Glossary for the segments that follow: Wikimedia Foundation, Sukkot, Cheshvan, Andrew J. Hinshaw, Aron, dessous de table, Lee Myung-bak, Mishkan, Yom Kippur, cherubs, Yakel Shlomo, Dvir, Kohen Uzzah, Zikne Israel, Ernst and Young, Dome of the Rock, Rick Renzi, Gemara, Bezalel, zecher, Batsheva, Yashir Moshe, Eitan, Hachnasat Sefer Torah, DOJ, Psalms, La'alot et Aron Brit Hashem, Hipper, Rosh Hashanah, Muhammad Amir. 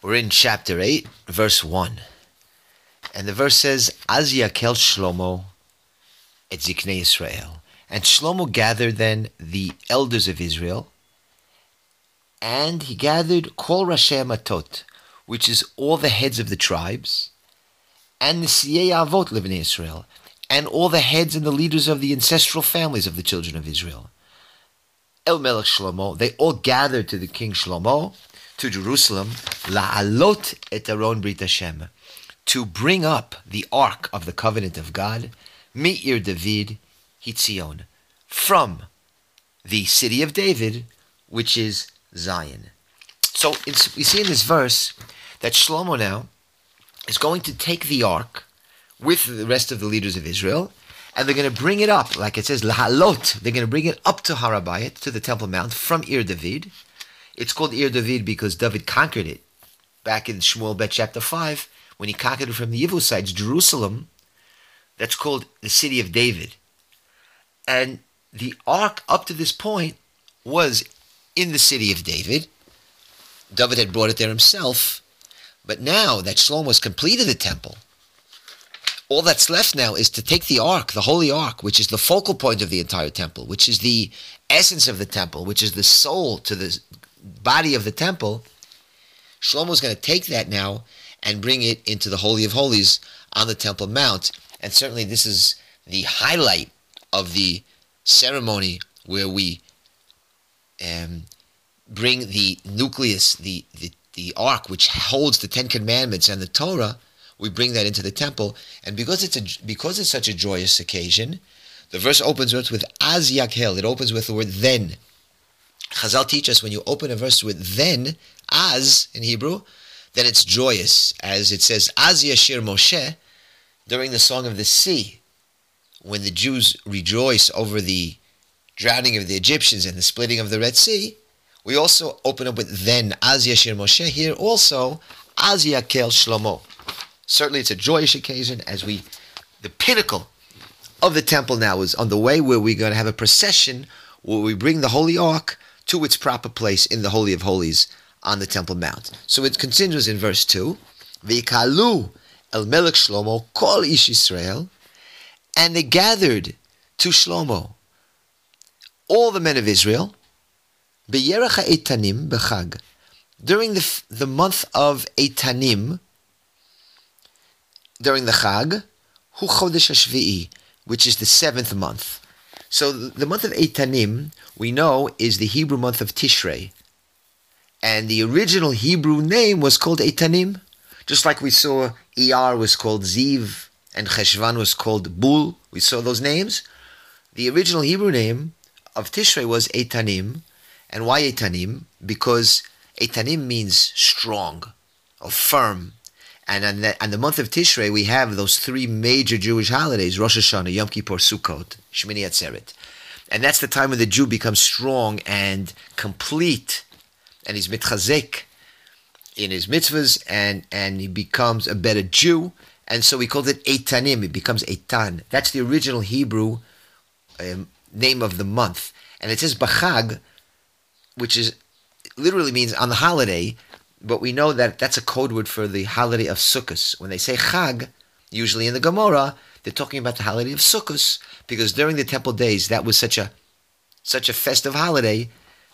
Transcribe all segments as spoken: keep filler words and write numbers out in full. We're in chapter eight, verse one. And the verse says, Azia kel Shlomo et Zikne Israel. And Shlomo gathered then the elders of Israel, and he gathered Kol Rashematot, which is all the heads of the tribes, and the Siavot live in Israel, and all the heads and the leaders of the ancestral families of the children of Israel. Elmel Shlomo, they all gathered to the king Shlomo, to Jerusalem, La'alot et Aron Brit Hashem, to bring up the ark of the covenant of God, Ir David, Hitzion, from the city of David, which is Zion. So it's, we see in this verse that Shlomo now is going to take the ark with the rest of the leaders of Israel, and they're going to bring it up, like it says, Lahalot. They're going to bring it up to Harabayit, to the Temple Mount, from Ir David. It's called Ir David because David conquered it back in Shmuel Bet chapter five, when he conquered it from the Yevusites, Jerusalem. That's called the city of David. And the ark up to this point was in the city of David. David had brought it there himself. But now that Shlomo has completed the temple, all that's left now is to take the ark, the holy ark, which is the focal point of the entire temple, which is the essence of the temple, which is the soul to the body of the temple. Shlomo's going to take that now and bring it into the Holy of Holies on the Temple Mount. And certainly this is the highlight of the ceremony where we Um, bring the nucleus, the, the, the ark, which holds the Ten Commandments and the Torah. We bring that into the temple, and because it's a, because it's such a joyous occasion, the verse opens with Az Yakel. It opens with the word then. Chazal teach us when you open a verse with then, Az in Hebrew, then it's joyous, as it says Az Yashir Moshe during the Song of the Sea, when the Jews rejoice over the drowning of the Egyptians and the splitting of the Red Sea. We also open up with then, Az Yashir Moshe. Here also, Az Yakel Shlomo. Certainly it's a joyous occasion, as we, the pinnacle of the temple now is on the way, where we're going to have a procession where we bring the Holy Ark to its proper place in the Holy of Holies on the Temple Mount. So it continues in verse two. V'ikalu el melech Shlomo kol ish Yisrael. And they gathered to Shlomo, all the men of Israel, B'yerach Eitanim b'chag, during the the month of Eitanim, during the Chag, Hu Chodesh Hashvi'i, which is the seventh month. So the month of Eitanim, we know, is the Hebrew month of Tishrei, and the original Hebrew name was called Eitanim, just like we saw Iyar was called Ziv and Cheshvan was called Bul. We saw those names. The original Hebrew name of Tishrei was Eitanim. And why Eitanim? Because Eitanim means strong or firm. And on the, on the month of Tishrei, we have those three major Jewish holidays, Rosh Hashanah, Yom Kippur, Sukkot, Shmini Atzeret. And that's the time when the Jew becomes strong and complete, and he's mitchazek in his mitzvahs, and, and he becomes a better Jew. And so we call it Eitanim. It becomes Eitan. That's the original Hebrew um, name of the month. And it says B'chag, which is literally means on the holiday, but we know that that's a code word for the holiday of Sukkot. When they say Chag, usually in the Gemara, they're talking about the holiday of Sukkot, because during the temple days, that was such a such a festive holiday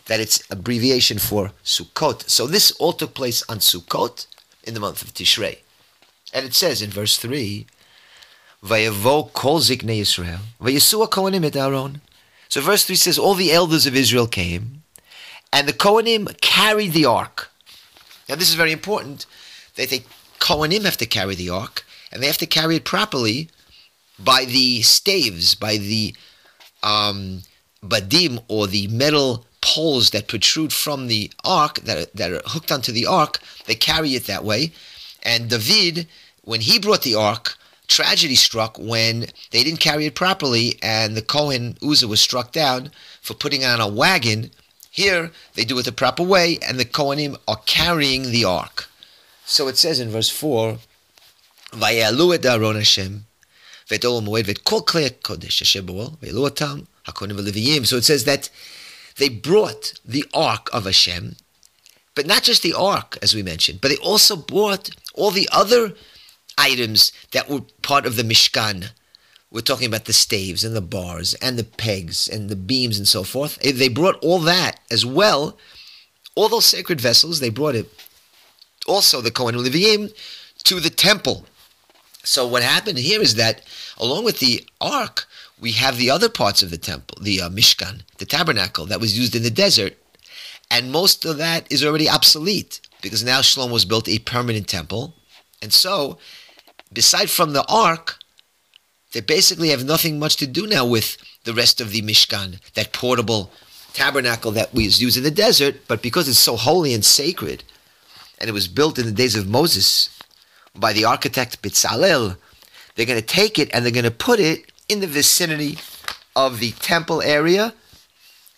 that it's abbreviation for Sukkot. So this all took place on Sukkot in the month of Tishrei. And it says in verse three, Vayavo kol ziknei Yisrael, vayesu kohanim et Aron. So verse three says, all the elders of Israel came, and the Kohanim carried the ark. Now this is very important, that the Kohanim have to carry the ark, and they have to carry it properly by the staves, by the um, badim, or the metal poles that protrude from the ark, that are, that are hooked onto the ark. They carry it that way. And David, when he brought the ark, tragedy struck when they didn't carry it properly, and the Kohen Uzzah was struck down for putting it on a wagon. Here, they do it the proper way, and the Kohanim are carrying the ark. So it says in verse four, Vaya'alu et Aron Hashem, v'et Olam Moed, v'et Kol Klei HaKodesh Asher B'Oel, v'ya'alu otam HaKohanim v'Leviyim. So it says that they brought the ark of Hashem, But not just the ark, as we mentioned, but they also brought all the other items that were part of the Mishkan. We're talking about the staves and the bars and the pegs and the beams and so forth. They brought all that as well. All those sacred vessels, they brought it. Also, the Kohen Leviyim to the temple. So what happened here is that along with the ark, we have the other parts of the temple, the uh, Mishkan, the tabernacle that was used in the desert. And most of that is already obsolete because now Shlomo's built a permanent temple. And so, beside from the ark, they basically have nothing much to do now with the rest of the Mishkan, that portable tabernacle that was used in the desert. But because it's so holy and sacred, and it was built in the days of Moses by the architect Bezalel, they're going to take it and they're going to put it in the vicinity of the temple area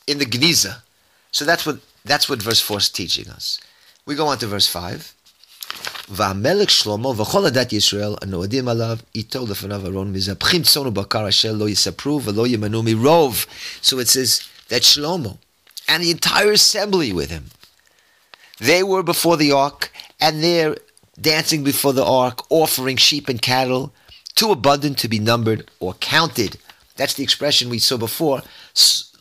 in the Gniza. So that's what that's what verse four is teaching us. We go on to verse five. Va'amelech Shlomo v'chol adat Yisrael anoadim alav itol lefanav Aron mizabchim tzonu bakar asher lo yisapru v'lo yimanu mirov. So it says that Shlomo and the entire assembly with him, they were before the ark, and they're dancing before the ark, offering sheep and cattle, too abundant to be numbered or counted. That's the expression we saw before.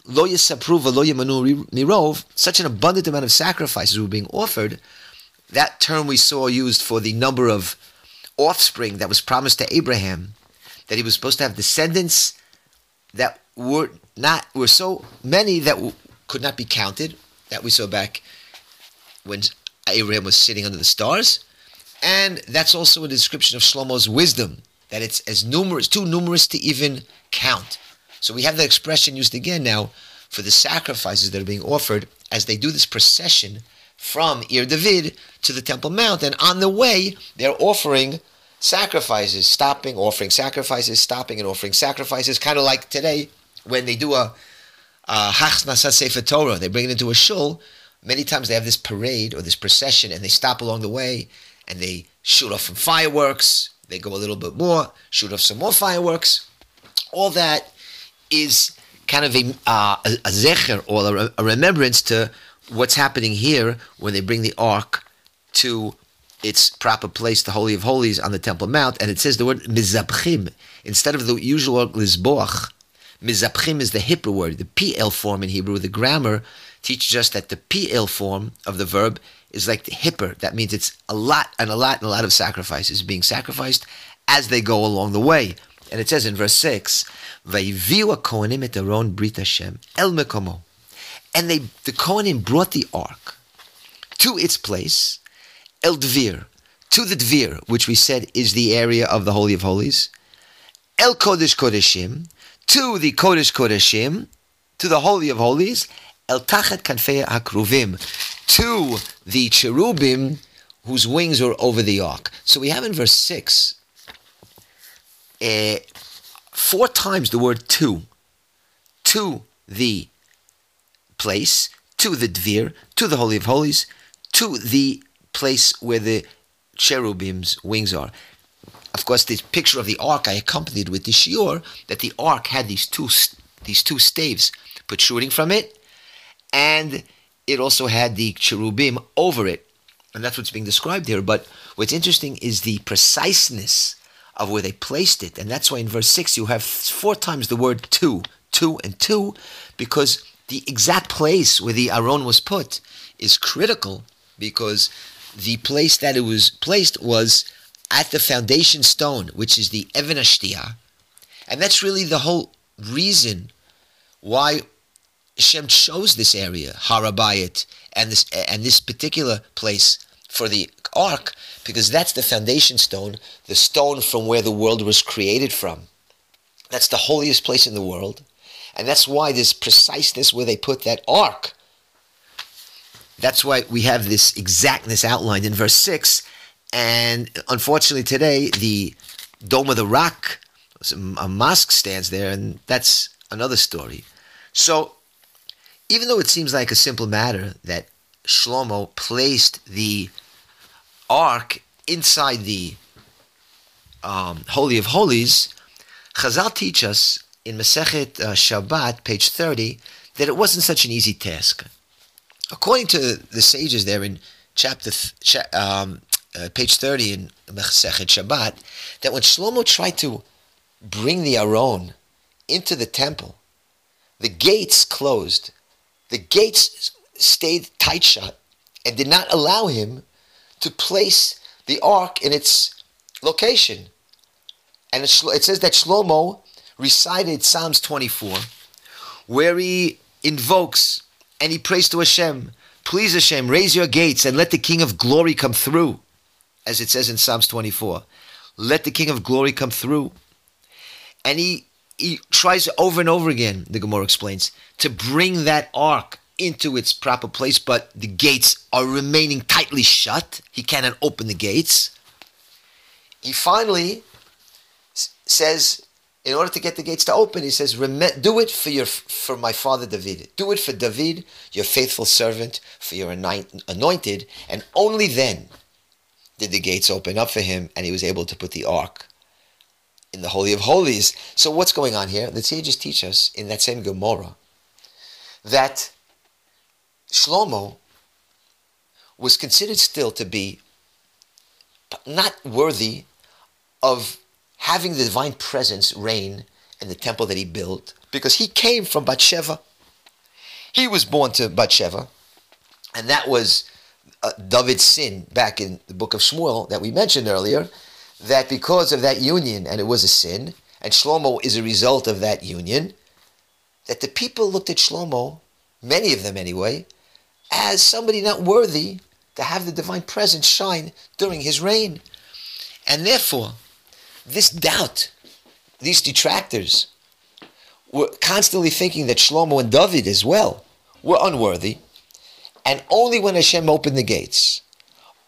Lo yisapru v'lo yimanu mirov. Such an abundant amount of sacrifices were being offered. That term we saw used for the number of offspring that was promised to Abraham, that he was supposed to have descendants that were not were so many that w- could not be counted. That we saw back when Abraham was sitting under the stars. And that's also a description of Shlomo's wisdom, that it's as numerous, too numerous to even count. So we have the expression used again now for the sacrifices that are being offered as they do this procession from Ir David to the Temple Mount. And on the way, they're offering sacrifices, stopping, offering sacrifices, stopping and offering sacrifices, kind of like today when they do a Hachnasat Sefer Torah, they bring it into a shul. Many times they have this parade or this procession and they stop along the way and they shoot off some fireworks. They go a little bit more, shoot off some more fireworks. All that is kind of a, uh, a, a zecher or a, a remembrance to what's happening here when they bring the ark to its proper place, the Holy of Holies on the Temple Mount. And it says the word mizabchim. Instead of the usual word lizboach, mizabchim is the Hipper word, the P L form in Hebrew. The grammar teaches us that the P L form of the verb is like the Hipper. That means it's a lot and a lot and a lot of sacrifices being sacrificed as they go along the way. And it says in verse six, Vayiviu haKohanim et Aron Brit Hashem el mekomo. And they, the Kohanim brought the ark to its place, el Dvir, to the Dvir, which we said is the area of the Holy of Holies, el Kodesh Kodeshim, to the Kodesh Kodeshim, to the Holy of Holies, el Tachat Kanfei HaKruvim, to the cherubim whose wings were over the ark. So we have in verse six, uh, four times the word to, to the place, to the Dvir, to the Holy of Holies, to the place where the cherubim's wings are. Of course, this picture of the ark I accompanied with the shior, that the ark had these two, these two staves protruding from it, and it also had the cherubim over it. And that's what's being described here. But what's interesting is the preciseness of where they placed it. And that's why in verse six you have four times the word two, two and two, because the exact place where the Aron was put is critical, because the place that it was placed was at the foundation stone, which is the Even Ashtia. And that's really the whole reason why Hashem chose this area, Harabayit, and this and this particular place for the ark, because that's the foundation stone, the stone from where the world was created from. That's the holiest place in the world, and that's why this preciseness where they put that ark. That's why we have this exactness outlined in verse six. And unfortunately today, the Dome of the Rock, a mosque stands there, and that's another story. So even though it seems like a simple matter that Shlomo placed the ark inside the um, Holy of Holies, Chazal teach us in Masechet uh, Shabbat, page thirty, that it wasn't such an easy task. according to the sages there in chapter th um, uh, page thirty in Masechet Shabbat, that when Shlomo tried to bring the Aron into the temple, the gates closed. The gates stayed tight shut and did not allow him to place the ark in its location. And it says that Shlomo recited Psalms twenty-four, where he invokes and he prays to Hashem, "Please Hashem, raise your gates and let the King of Glory come through," as it says in Psalms twenty-four. Let the King of Glory come through. And he he tries over and over again, the Gemara explains, to bring that ark into its proper place, but the gates are remaining tightly shut. He cannot open the gates. He finally says, in order to get the gates to open, he says, "Do it for your for my father David. Do it for David, your faithful servant, for your anointed." And only then did the gates open up for him, and he was able to put the ark in the Holy of Holies. So what's going on here? The sages teach us in that same Gemara that Shlomo was considered still to be not worthy of having the divine presence reign in the temple that he built, because he came from Batsheva. He was born to Batsheva, and that was uh, David's sin back in the book of Shmuel that we mentioned earlier, that because of that union, and it was a sin, and Shlomo is a result of that union, that the people looked at Shlomo, many of them anyway, as somebody not worthy to have the divine presence shine during his reign. And therefore, this doubt, these detractors were constantly thinking that Shlomo and David as well were unworthy. And only when Hashem opened the gates,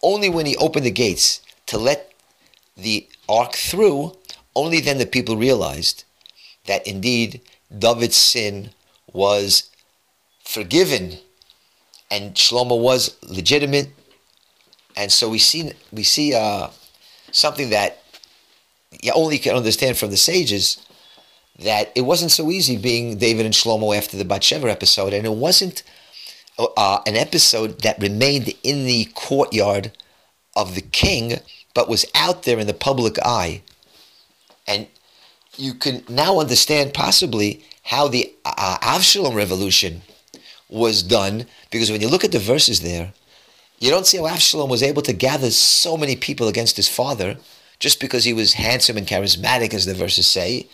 only when he opened the gates to let the ark through, only then the people realized that indeed David's sin was forgiven and Shlomo was legitimate. And so we see we see uh, something that you only can understand from the sages, that it wasn't so easy being David and Shlomo after the Batshever episode, and it wasn't uh, an episode that remained in the courtyard of the king, but was out there in the public eye. And you can now understand possibly how the uh, Avshalom revolution was done, because when you look at the verses there, you don't see how Avshalom was able to gather so many people against his father just because he was handsome and charismatic, as the verses say.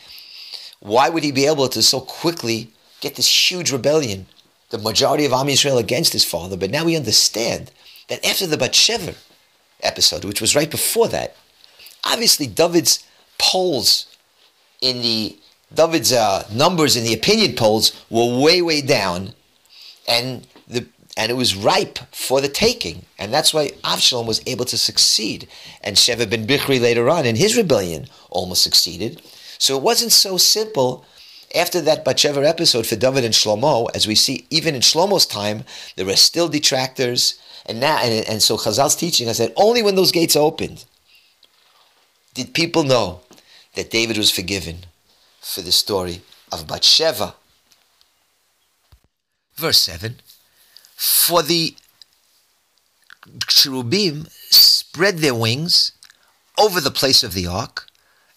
Why would he be able to so quickly get this huge rebellion, the majority of Am Yisrael against his father? But now we understand that after the Batshever episode, which was right before that, obviously David's polls in the David's uh, numbers in the opinion polls were way way down, and the and it was ripe for the taking, and that's why Avshalom was able to succeed, and Sheva ben Bichri later on in his rebellion almost succeeded. So it wasn't so simple after that Batshever episode for David and Shlomo. As we see, even in Shlomo's time, there were still detractors. And now, and, and so Chazal's teaching us that only when those gates opened did people know that David was forgiven for the story of Batsheva. Verse seven, "For the cherubim spread their wings over the place of the ark,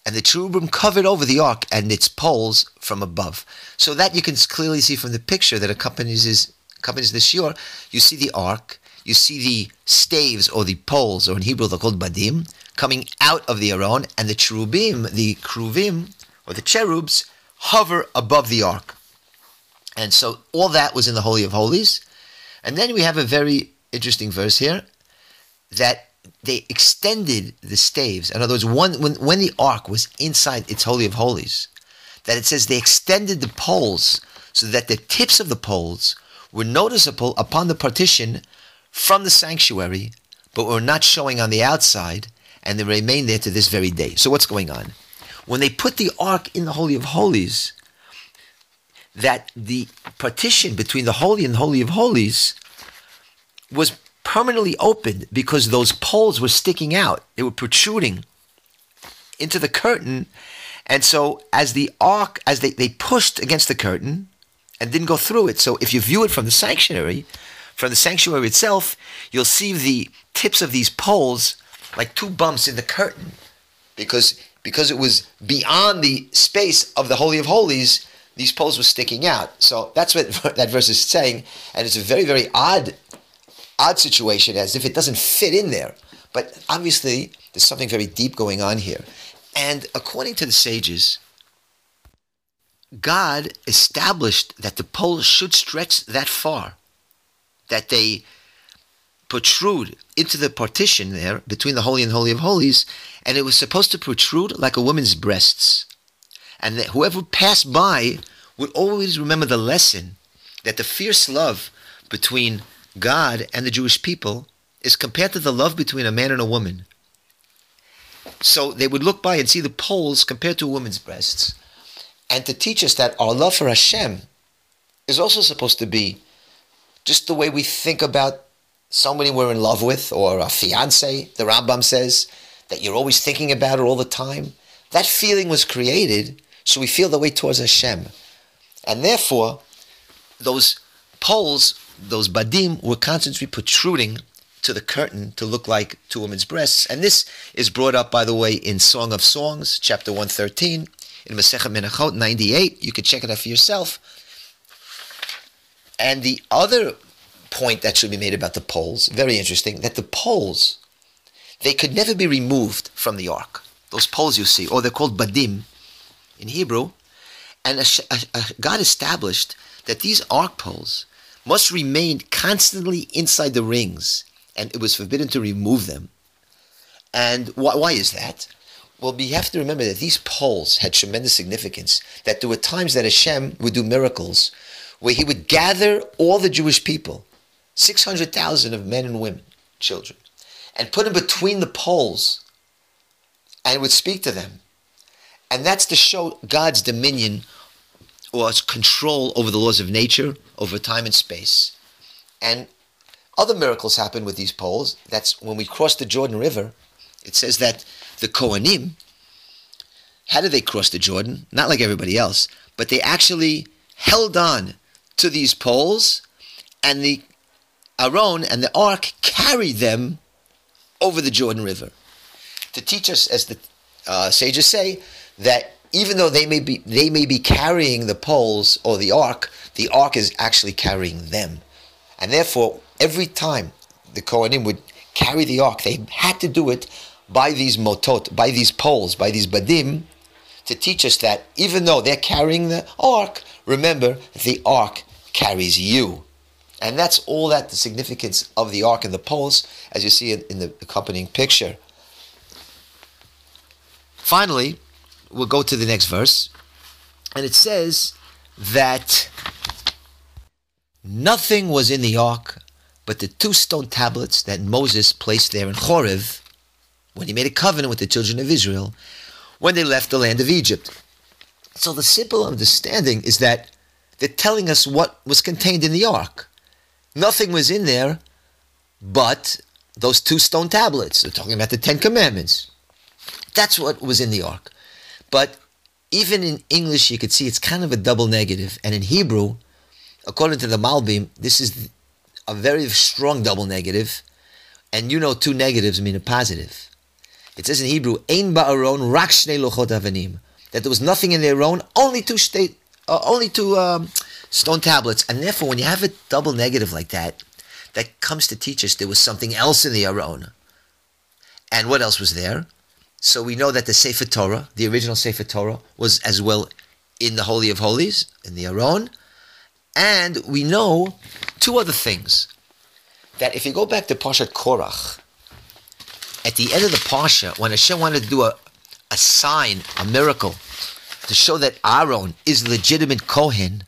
and the cherubim covered over the ark and its poles from above." So that you can clearly see from the picture that accompanies, his, accompanies the shior. You see the ark, you see the staves or the poles, or in Hebrew they're called badim, coming out of the Aron, and the cherubim, the kruvim, or the cherubs, hover above the ark. And so all that was in the Holy of Holies. And then we have a very interesting verse here, that they extended the staves. In other words, one, when, when the ark was inside its Holy of Holies, that it says they extended the poles so that the tips of the poles were noticeable upon the partition from the sanctuary, but were not showing on the outside, and they remain there to this very day. So what's going on? When they put the ark in the Holy of Holies, that the partition between the Holy and the Holy of Holies was permanently opened, because those poles were sticking out. They were protruding into the curtain. And so as the ark, as they, they pushed against the curtain and didn't go through it. So if you view it from the sanctuary, from the sanctuary itself, you'll see the tips of these poles like two bumps in the curtain, because because it was beyond the space of the Holy of Holies. These poles were sticking out. So that's what that verse is saying, and it's a very, very odd, odd situation, as if it doesn't fit in there. But obviously, there's something very deep going on here. And according to the sages, God established that the poles should stretch that far, that they protrude into the partition there between the Holy and Holy of Holies, and it was supposed to protrude like a woman's breasts. And that whoever passed by would always remember the lesson that the fierce love between God and the Jewish people is compared to the love between a man and a woman. So they would look by and see the poles compared to a woman's breasts. And to teach us that our love for Hashem is also supposed to be just the way we think about somebody we're in love with, or a fiancé, the Rambam says, that you're always thinking about her all the time. That feeling was created, so we feel the way towards Hashem. And therefore, those poles, those badim, were constantly protruding to the curtain to look like two women's breasts. And this is brought up, by the way, in Song of Songs, chapter one thirteen, in Masechet Menachot ninety-eight. You can check it out for yourself. And the other point that should be made about the poles, very interesting, that the poles, they could never be removed from the ark. Those poles you see, or they're called badim in Hebrew, and a, a, a God established that these ark poles must remain constantly inside the rings, and it was forbidden to remove them. And wh why is that? Well, we have to remember that these poles had tremendous significance, that there were times that Hashem would do miracles where he would gather all the Jewish people, six hundred thousand of men and women, children, and put them between the poles, and would speak to them. And that's to show God's dominion or his control over the laws of nature, over time and space. And other miracles happen with these poles. That's when we cross the Jordan River. It says that the Kohanim, how did they cross the Jordan? Not like everybody else, but they actually held on to these poles, and the Aron and the Ark carried them over the Jordan River, to teach us, as the uh, sages say, that even though they may be they may be carrying the poles or the ark, the ark is actually carrying them. And therefore, every time the Kohanim would carry the ark, they had to do it by these motot, by these poles, by these badim, to teach us that even though they're carrying the ark, remember, the ark carries you. And that's all that the significance of the ark and the poles, as you see in, in the accompanying picture. Finally, we'll go to the next verse, and it says that nothing was in the ark but the two stone tablets that Moses placed there in Horeb when he made a covenant with the children of Israel when they left the land of Egypt. So the simple understanding is that they're telling us what was contained in the ark. Nothing was in there but those two stone tablets. They're talking about the Ten Commandments. That's what was in the ark. But even in English, you could see it's kind of a double negative. And in Hebrew, according to the Malbim, this is a very strong double negative. And you know two negatives mean a positive. It says in Hebrew, Ein ba'aron rak shnei lochot avanim, that there was nothing in their own, only two, state, uh, only two um, stone tablets. And therefore, when you have a double negative like that, that comes to teach us there was something else in the Aron. And what else was there? So we know that the Sefer Torah, the original Sefer Torah, was as well in the Holy of Holies, in the Aron. And we know two other things. That if you go back to Parshat Korach, at the end of the Parsha, when Hashem wanted to do a, a sign, a miracle, to show that Aron is legitimate Kohen,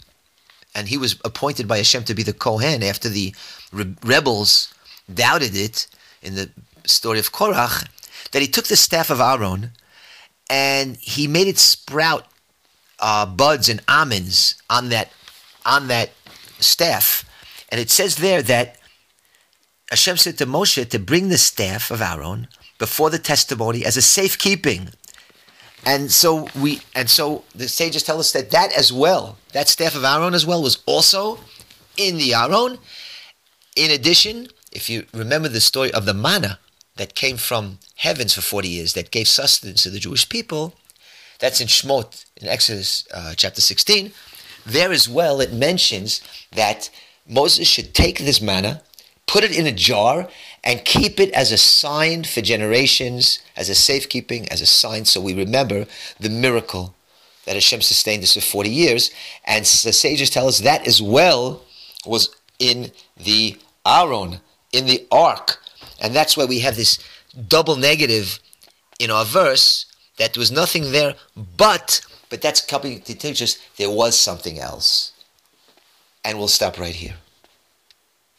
and he was appointed by Hashem to be the Kohen after the re rebels doubted it in the story of Korach, that he took the staff of Aron and he made it sprout uh, buds and almonds on that, on that staff. And it says there that Hashem said to Moshe to bring the staff of Aron before the testimony as a safekeeping. And so we, and so the sages tell us that that as well, that staff of Aron as well was also in the Aron. In addition, if you remember the story of the manna that came from heavens for forty years, that gave sustenance to the Jewish people, that's in Shemot, in Exodus uh, chapter sixteen. There as well, it mentions that Moses should take this manna, put it in a jar, and keep it as a sign for generations, as a safekeeping, as a sign, so we remember the miracle that Hashem sustained us for forty years. And the sages tell us that as well was in the Aron, in the Ark. And that's why we have this double negative in our verse, that there was nothing there, but, but that's coming to teach us there was something else. And we'll stop right here.